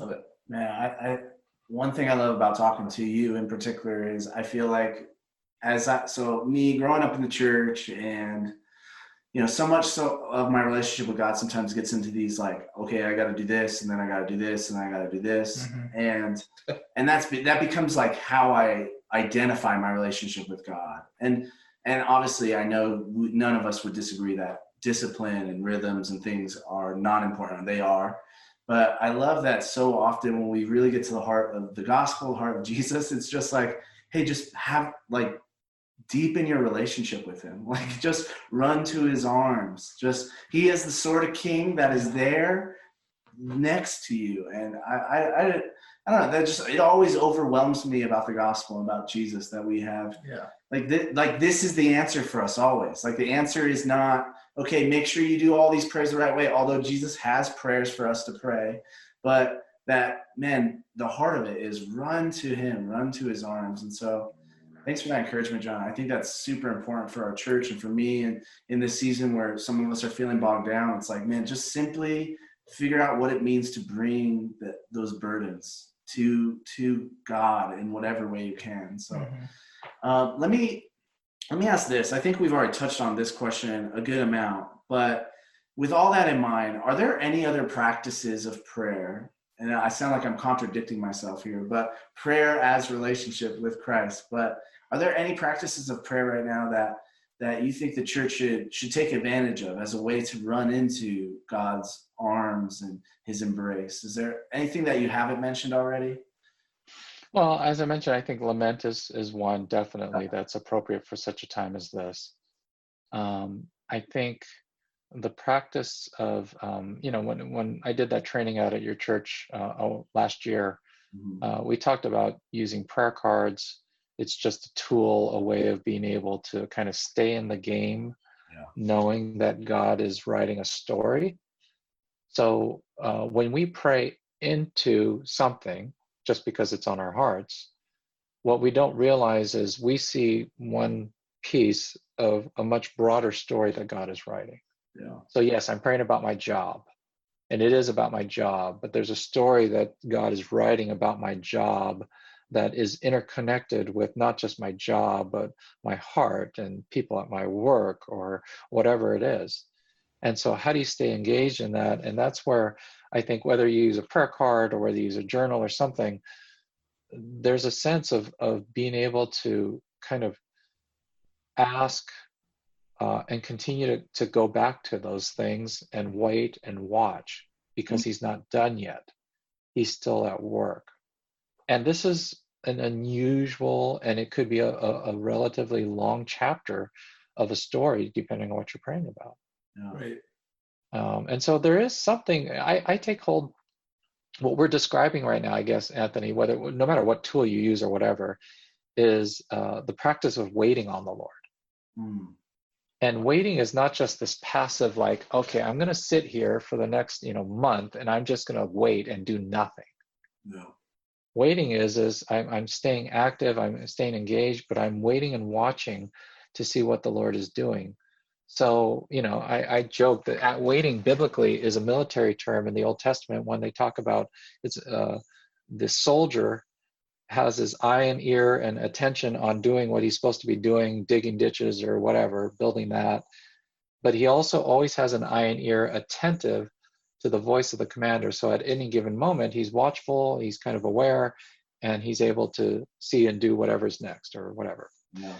Love it. Man, I, I one thing I love about talking to you in particular is I feel like as I, so me growing up in the church and, you know, so much so of my relationship with God sometimes gets into these like, okay, I got to do this and then I got to do this and I got to do this. Mm-hmm. And, and that's, that becomes like how I identify my relationship with God. And, and obviously I know none of us would disagree that discipline and rhythms and things are not important. They are. But I love that so often when we really get to the heart of the gospel, heart of Jesus, it's just like, hey, just have like deepen your relationship with him. Like just run to his arms. Just he is the sort of king that is there next to you. And I, I, I, I don't know, that just, it always overwhelms me about the gospel, about Jesus that we have. Yeah. Like, th- like this is the answer for us always. Like the answer is not, okay, make sure you do all these prayers the right way, although Jesus has prayers for us to pray. But that, man, the heart of it is run to him, run to his arms. And so thanks for that encouragement, John. I think that's super important for our church and for me. And in this season where some of us are feeling bogged down, it's like, man, just simply figure out what it means to bring the, those burdens to to God in whatever way you can. So mm-hmm. uh, let me... Let me ask this. I think we've already touched on this question a good amount, but with all that in mind, are there any other practices of prayer? And I sound like I'm contradicting myself here, but prayer as relationship with Christ. But are there any practices of prayer right now that that you think the church should should take advantage of as a way to run into God's arms and his embrace? Is there anything that you haven't mentioned already? Well, as I mentioned, I think lament is, is one definitely that's appropriate for such a time as this. Um, I think the practice of, um, you know, when, when I did that training out at your church uh, oh, last year, mm-hmm. uh, we talked about using prayer cards. It's just a tool, a way of being able to kind of stay in the game, yeah. knowing that God is writing a story. So uh, when we pray into something, just because it's on our hearts, what we don't realize is we see one piece of a much broader story that God is writing. Yeah. So yes, I'm praying about my job, and it is about my job, but there's a story that God is writing about my job that is interconnected with not just my job, but my heart and people at my work or whatever it is. And so how do you stay engaged in that? And that's where I think whether you use a prayer card or whether you use a journal or something, there's a sense of of being able to kind of ask uh, and continue to, to go back to those things and wait and watch because mm-hmm. he's not done yet. He's still at work. And this is an unusual, and it could be a, a, a relatively long chapter of a story, depending on what you're praying about. Yeah. Right. Um, and so there is something I, I take hold what we're describing right now, I guess, Anthony, whether no matter what tool you use or whatever, is uh, the practice of waiting on the Lord. Mm. And waiting is not just this passive, like, okay, I'm going to sit here for the next, you know, month, and I'm just going to wait and do nothing. No. Waiting is, is I'm, I'm staying active, I'm staying engaged, but I'm waiting and watching to see what the Lord is doing. So, you know, I, I joke that at waiting biblically is a military term in the Old Testament when they talk about it's uh, the soldier has his eye and ear and attention on doing what he's supposed to be doing, digging ditches or whatever, building that. But he also always has an eye and ear attentive to the voice of the commander. So at any given moment, he's watchful, he's kind of aware, and he's able to see and do whatever's next or whatever. Yeah.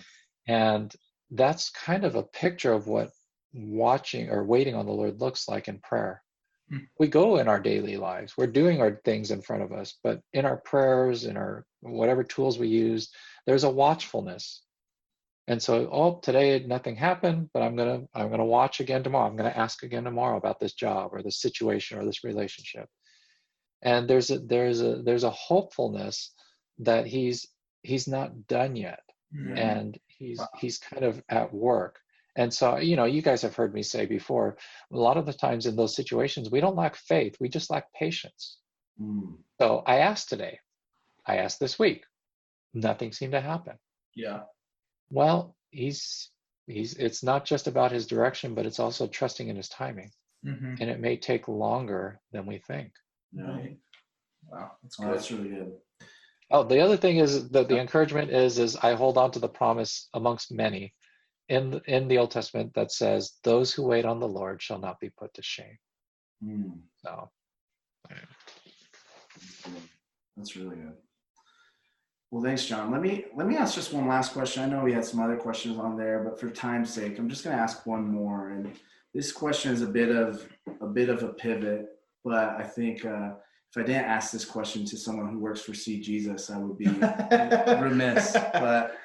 And that's kind of a picture of what watching or waiting on the Lord looks like in prayer. Mm-hmm. We go in our daily lives, we're doing our things in front of us, but in our prayers, in our whatever tools we use, there's a watchfulness. And so, oh, today nothing happened, but I'm gonna I'm gonna watch again tomorrow. I'm gonna ask again tomorrow about this job or this situation or this relationship. And there's a there's a there's a hopefulness that he's he's not done yet. Mm-hmm. And he's wow. he's kind of at work. And so, you know, you guys have heard me say before, a lot of the times in those situations, we don't lack faith, we just lack patience. Mm. So I asked today, I asked this week, nothing seemed to happen. Yeah. Well, he's he's it's not just about his direction, but it's also trusting in his timing. Mm-hmm. And it may take longer than we think. Yeah. Right. Wow, that's good. Oh, that's really good. Oh, the other thing is that the encouragement is is I hold on to the promise amongst many in in the Old Testament that says, those who wait on the Lord shall not be put to shame. Mm. So yeah. That's really good. Well, thanks, John. Let me let me ask just one last question. I know we had some other questions on there, but for time's sake, I'm just going to ask one more. And this question is a bit of a bit of a pivot, but I think uh, if I didn't ask this question to someone who works for See Jesus, I would be remiss. But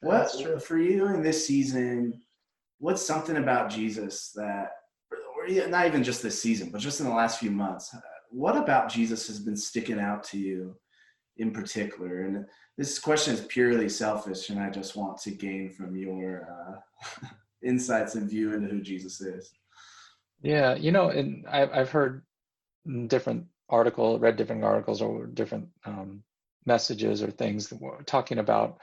what for you in this season? What's something about Jesus that, or not even just this season, but just in the last few months, what about Jesus has been sticking out to you in particular? And this question is purely selfish, and I just want to gain from your uh, insights and view into who Jesus is. Yeah, you know, and I've, I've heard different articles, read different articles or different um, messages or things that we're talking about.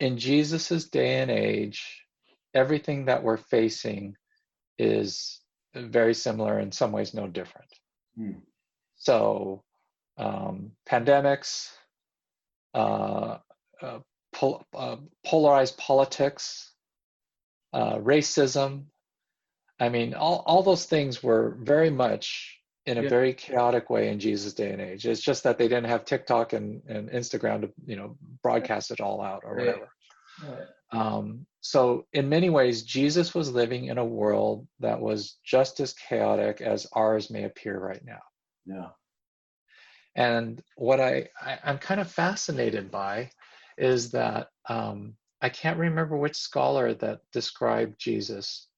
In Jesus's day and age, everything that we're facing is very similar, in some ways no different. Hmm. So, Um, pandemics, uh, uh, pol- uh, polarized politics, uh, racism. I mean, all, all those things were very much in a yeah. very chaotic way in Jesus' day and age. It's just that they didn't have TikTok and, and Instagram to, you know, broadcast it all out or whatever. Yeah. Yeah. Um, so in many ways, Jesus was living in a world that was just as chaotic as ours may appear right now. Yeah. And what I, I, I'm kind of fascinated by is that um, I can't remember which scholar that described Jesus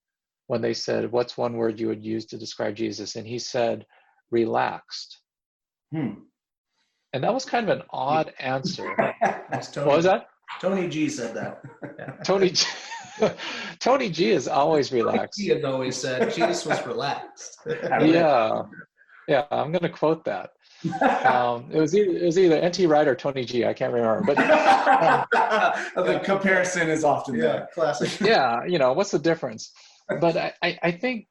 when they said, what's one word you would use to describe Jesus? And he said, relaxed. Hmm. And that was kind of an odd answer. Tony, what was that? Tony G said that. Tony G. Tony G is always relaxed. He had always said Jesus was relaxed. Yeah. Yeah, I'm going to quote that. um, it was either, it was either N T Wright or Tony G. I can't remember, but um, the comparison is often yeah, there. Classic. Yeah, you know, what's the difference? But I, I, I think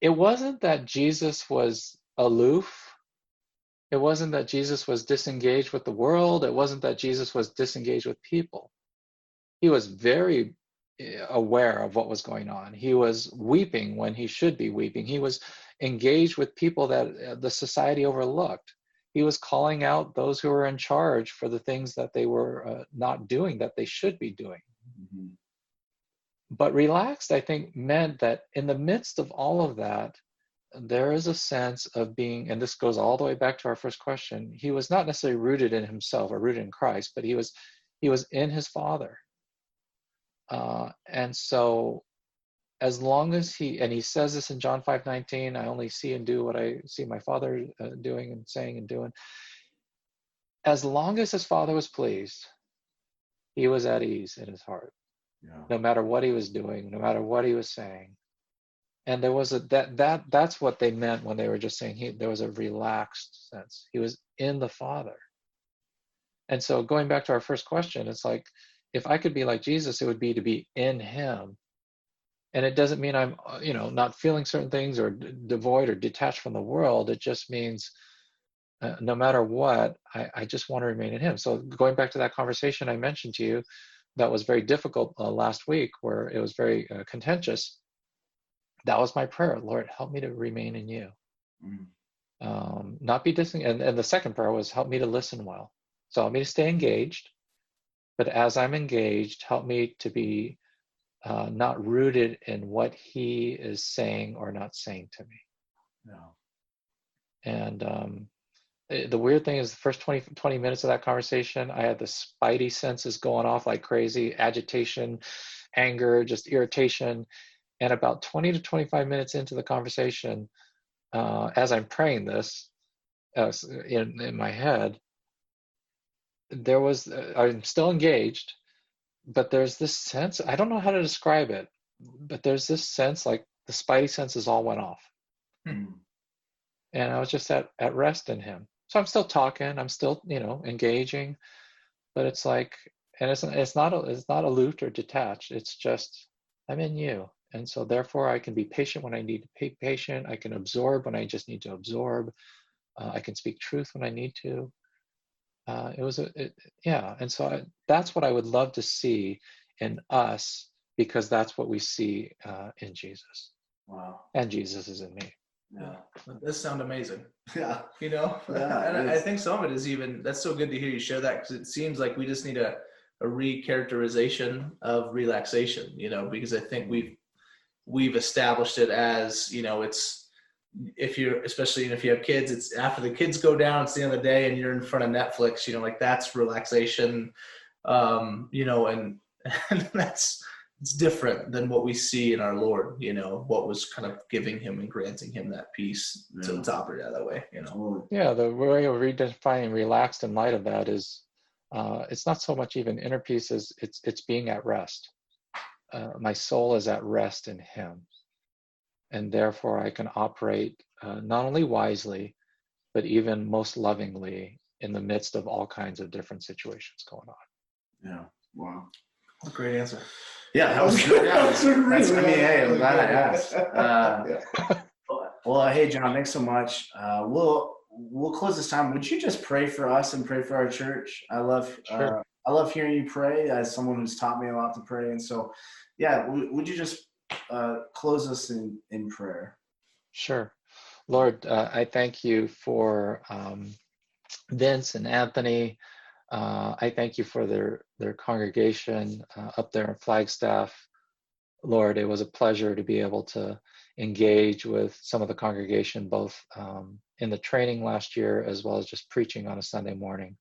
it wasn't that Jesus was aloof. It wasn't that Jesus was disengaged with the world. It wasn't that Jesus was disengaged with people. He was very aware of what was going on. He was weeping when he should be weeping. He was engaged with people that the society overlooked. He was calling out those who were in charge for the things that they were uh, not doing that they should be doing. Mm-hmm. But relaxed, I think, meant that in the midst of all of that, there is a sense of being, and this goes all the way back to our first question, he was not necessarily rooted in himself or rooted in Christ, but he was he was in his Father. Uh, and so as long as he, and he says this in John five nineteen, I only see and do what I see my Father uh, doing and saying and doing. As long as his Father was pleased, he was at ease in his heart, yeah. No matter what he was doing, no matter what he was saying. And there was a, that, that, that's what they meant when they were just saying he, there was a relaxed sense. He was in the Father. And so going back to our first question, it's like, if I could be like Jesus, it would be to be in him. And it doesn't mean I'm, you know, not feeling certain things or d- devoid or detached from the world. It just means uh, no matter what, I, I just want to remain in him. So going back to that conversation I mentioned to you, that was very difficult uh, last week, where it was very uh, contentious. That was my prayer. Lord, help me to remain in you. Mm. Um, not be dis- and, and the second prayer was, help me to listen well. So help me to stay engaged. But as I'm engaged, help me to be uh, not rooted in what he is saying or not saying to me. No. And um, the, the weird thing is the first twenty, twenty minutes of that conversation, I had the spidey senses going off like crazy, agitation, anger, just irritation. And about twenty to twenty-five minutes into the conversation, uh, as I'm praying this uh, in, in my head, there was, uh, I'm still engaged, but there's this sense, I don't know how to describe it, but there's this sense like the spidey senses all went off. Hmm. And I was just at, at rest in him. So I'm still talking, I'm still, you know, engaging, but it's like, and it's, it's not, it's not aloof or detached. It's just, I'm in you. And so therefore I can be patient when I need to be patient. I can absorb when I just need to absorb. Uh, I can speak truth when I need to. Uh, it was, a, it, yeah. And so I, that's what I would love to see in us, because that's what we see uh, in Jesus. Wow. And Jesus is in me. Yeah. This sounds amazing. Yeah. You know, yeah, and I, I think some of it is even, that's so good to hear you share that, because it seems like we just need a, a recharacterization of relaxation, you know, because I think we've, we've established it as, you know, it's, if you're, especially if you have kids, it's after the kids go down, it's the end of the day and you're in front of Netflix, you know, like that's relaxation, um, you know, and, and that's, it's different than what we see in our Lord, you know, what was kind of giving him and granting him that peace yeah. to operate that way, you know? Yeah. The way of redefining relaxed in light of that is, uh, it's not so much even inner peace as it's, it's being at rest. Uh, my soul is at rest in him. And therefore I can operate uh, not only wisely, but even most lovingly in the midst of all kinds of different situations going on. Yeah. Wow. What a great answer. Yeah. That was good. Yeah, that's, that's, I mean, hey, I'm glad I asked. Uh, yeah. Well, hey, John, thanks so much. Uh, we'll, we'll close this time. Would you just pray for us and pray for our church? I love, sure. uh, I love hearing you pray, as someone who's taught me a lot to pray. And so, yeah, w- would you just uh close us in in prayer? Sure. Lord, uh, I thank you for um Vince and Anthony. uh I thank you for their their congregation uh, up there in Flagstaff. Lord, it was a pleasure to be able to engage with some of the congregation, both um in the training last year as well as just preaching on a Sunday morning.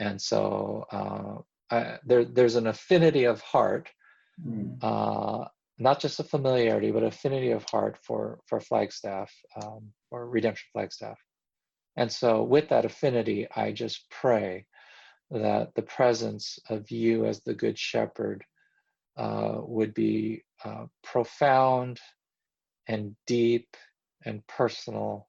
And so uh I, there there's an affinity of heart, mm. uh not just a familiarity, but affinity of heart for, for Flagstaff, um, or Redemption Flagstaff. And so with that affinity, I just pray that the presence of you as the Good Shepherd uh, would be uh, profound and deep and personal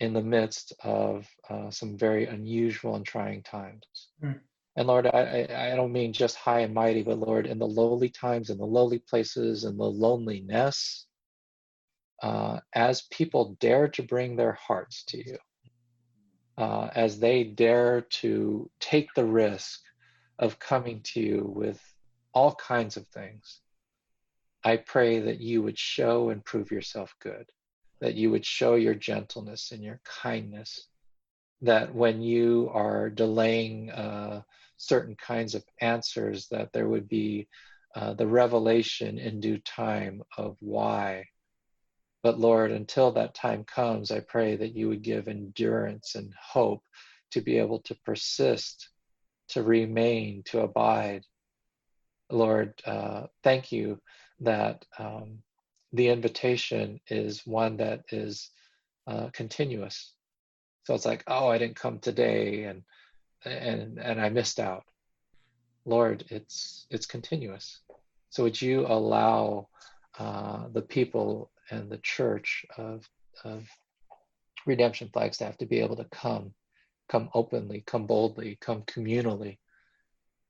in the midst of uh, some very unusual and trying times. Mm. And Lord, I, I don't mean just high and mighty, but Lord, in the lowly times, in the lowly places, in the loneliness, uh, as people dare to bring their hearts to you, uh, as they dare to take the risk of coming to you with all kinds of things, I pray that you would show and prove yourself good, that you would show your gentleness and your kindness, that when you are delaying uh, certain kinds of answers, that there would be uh, the revelation in due time of why. But Lord, until that time comes, I pray that you would give endurance and hope to be able to persist, to remain, to abide. Lord, uh, thank you that um, the invitation is one that is uh, continuous. So it's like, oh, I didn't come today, and and and I missed out. Lord, it's it's continuous. So would you allow uh, the people and the church of, of Redemption Flagstaff to be able to come, come openly, come boldly, come communally.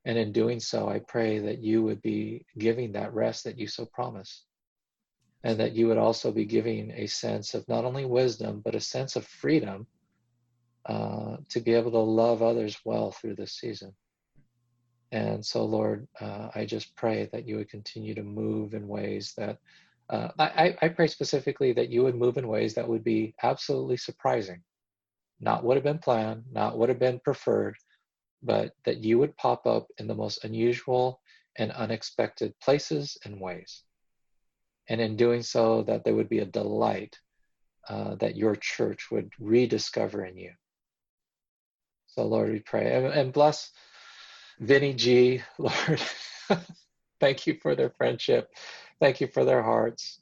And in doing so, I pray that you would be giving that rest that you so promise, and that you would also be giving a sense of not only wisdom, but a sense of freedom uh, to be able to love others well through this season. And so, Lord, uh, I just pray that you would continue to move in ways that, uh, I, I pray specifically that you would move in ways that would be absolutely surprising, not would have been planned, not would have been preferred, but that you would pop up in the most unusual and unexpected places and ways. And in doing so, that there would be a delight uh, that your church would rediscover in you. So, Lord, we pray. And, and bless Vinny G, Lord. Thank you for their friendship. Thank you for their hearts.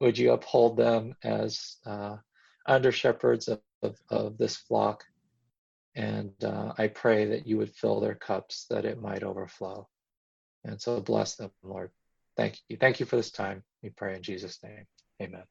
Would you uphold them as uh, under-shepherds of, of, of this flock? And uh, I pray that you would fill their cups, that it might overflow. And so bless them, Lord. Thank you. Thank you for this time. We pray in Jesus' name. Amen.